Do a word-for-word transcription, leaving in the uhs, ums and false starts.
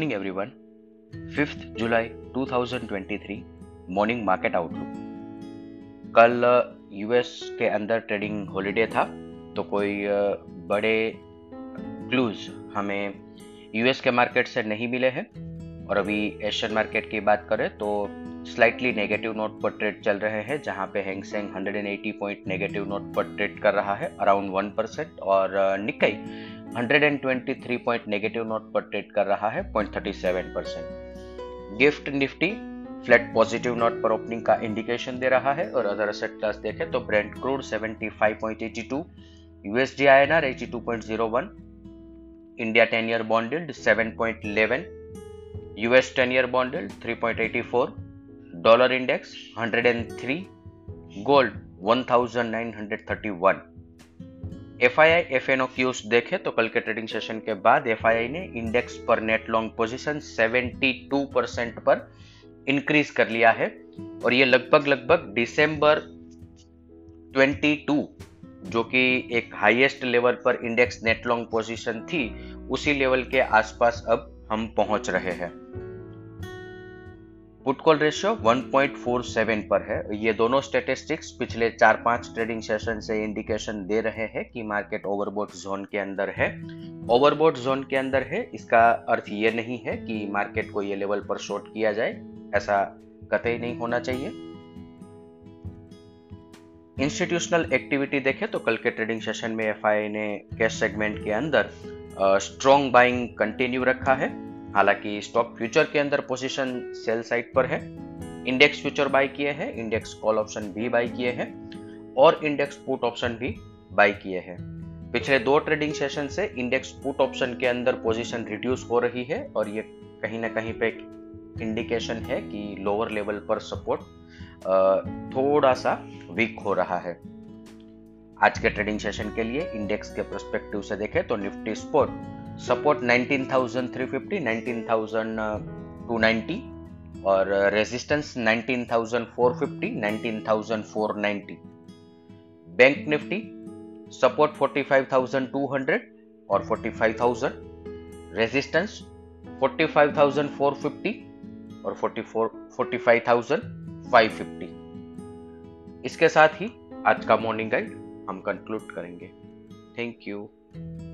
morning everyone, fifth July two thousand twenty three morning market outlook. कल US के अंदर trading holiday था तो कोई बड़े क्लूज हमें यूएस के मार्केट से नहीं मिले हैं और अभी एशियन मार्केट की बात करें तो स्लाइटली नेगेटिव नोट पर ट्रेड चल रहे हैं, जहां पे हैंग सेंग एक सौ अस्सी पॉइंट नेगेटिव नोट पर ट्रेड कर रहा है अराउंड वन परसेंट और निक्केई एक सौ तेईस पॉइंट नेगेटिव नोट पर ट्रेड कर रहा है zero point thirty seven percent. Gift Nifty flat positive note पर ओपनिंग का इंडिकेशन दे रहा है और अदर एसेट क्लास देखें तो Brent crude seventy five point eighty two, USD INR eighty two point zero one, India ten year bond yield seven point eleven, US ten year bond yield three point eighty four, dollar index one hundred three, gold one thousand nine hundred thirty one. FII F&O cues देखें तो कल के trading session के बाद FII ने index पर net long position seventy two percent पर increase कर लिया है और ये लगभग लगभग दिसंबर बाईस जो कि एक हाईएस्ट लेवल पर इंडेक्स नेट लॉन्ग पोजीशन थी उसी लेवल के आसपास अब हम पहुंच रहे हैं। Put call ratio one point four seven पर है। ये दोनों स्टेटिस्टिक्स पिछले चार पांच ट्रेडिंग सेशन से इंडिकेशन दे रहे हैं कि मार्केट ओवरबॉट जोन के अंदर है। ओवरबॉट जोन के अंदर है इसका अर्थ ये नहीं है कि मार्केट को ये लेवल पर शॉर्ट किया जाए, ऐसा कतई नहीं होना चाहिए। इंस्टीट्यूशनल एक्टिविटी देखें तो कल के ट्रेडिंग सेशन में एफआईआई ने कैश सेगमेंट के अंदर स्ट्रॉन्ग बाइंग कंटिन्यू रखा है, हालांकि स्टॉक फ्यूचर के अंदर पोजीशन सेल साइड पर है। इंडेक्स फ्यूचर बाय किए हैं, इंडेक्स कॉल ऑप्शन भी बाय किए हैं और इंडेक्स पुट ऑप्शन भी बाय किए हैं। पिछले दो ट्रेडिंग सेशन से इंडेक्स पुट ऑप्शन के अंदर पोजीशन रिड्यूस हो रही है और ये कहीं ना कहीं पे इंडिकेशन है कि लोअर लेवल पर सपोर्ट थोड़ा सा वीक हो रहा है। आज के ट्रेडिंग सेशन के लिए इंडेक्स के पर्सपेक्टिव से देखें तो Nifty sport support nineteen thousand three fifty, nineteen thousand two ninety और resistance nineteen thousand four fifty, nineteen thousand four ninety. Bank Nifty support forty five thousand two hundred और forty five thousand, resistance forty five thousand four fifty और forty four, forty five thousand five fifty. इसके साथ ही आज का morning guide हम conclude करेंगे। Thank you.